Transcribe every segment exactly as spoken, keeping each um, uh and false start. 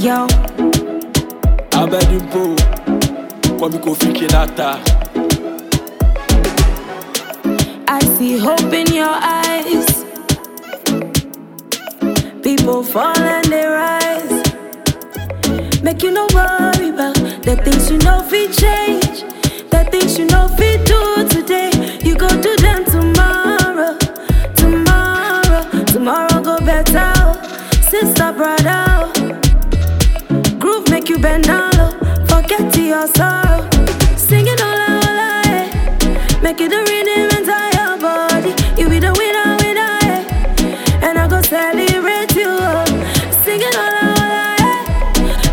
yo. Abedimpo, kwa mikofikinata. I see hope in your eyes. People fall and they rise. Make you no worry about the things you know we change. The things you know we do today, you go do them tomorrow. Tomorrow, tomorrow go better. Sister, brother, groove make you bend down low. Forget to your sorrow. Singing hola hola, eh. Make it the rhythm inside your body. You be the winner, winner, eh. And I go celebrate you. Singing hola hola, eh.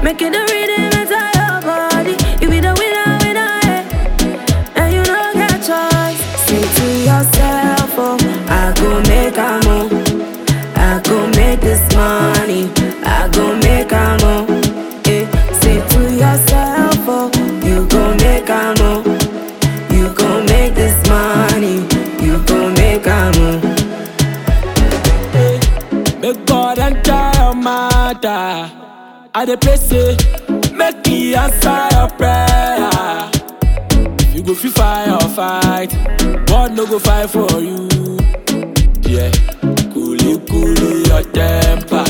Make it the rhythm inside your body. You be the winner, winner, eh. And you don't get choice. Sing to yourself, oh, I go make a move. I go make this money, I go make a mo. Eh, say to yourself, oh, you go make a mo. You go make this money, you go make a mo. Hey, make God enter your matter. I dey pray say, make me answer your prayer. You go free fire or fight, God no go fight for you. Yeah. Cool your temper.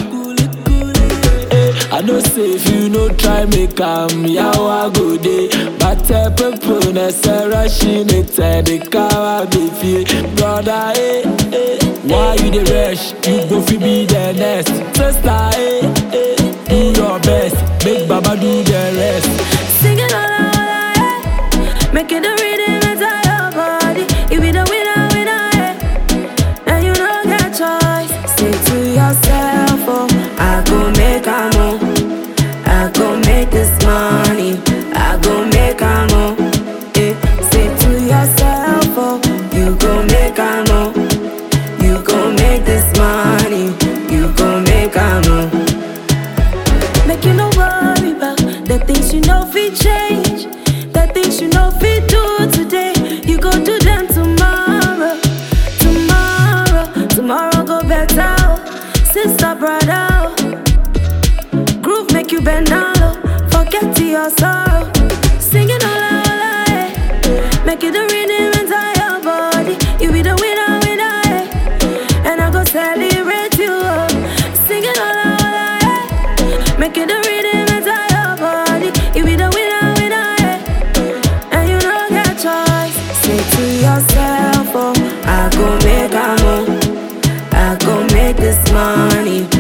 I know say if you no try me calm, yawa go dey. But the people necessary she need to be calm and brother, eh, eh. Why you dey rush? You go fi be the next. Sister, eh, eh. Do your best, make Baba do the rest. Singing hola hola, eh. Make it the rhythm inside your body. You be the winner, winner, eh. And you no get choice. Yourself, oh, I go make a mo. I go make this money. I go make a mo. Eh, say to yourself, oh, you go make a mo. You go make this money. You go make a mo. Make you no worry about the things you know we change. The things you know we do today, you go do them tomorrow. Tomorrow, tomorrow go better. Sister, brother, groove make you bend down low. Forget to your sorrow. Singing hola hola, eh. Make it the rhythm inside your body. You be the winner, winner, eh. And I go celebrate you. Singing hola hola, eh. Make it the rhythm inside your body. You be the winner, winner, eh. And you don't get choice. Say to yourself, oh, I go make a move. This money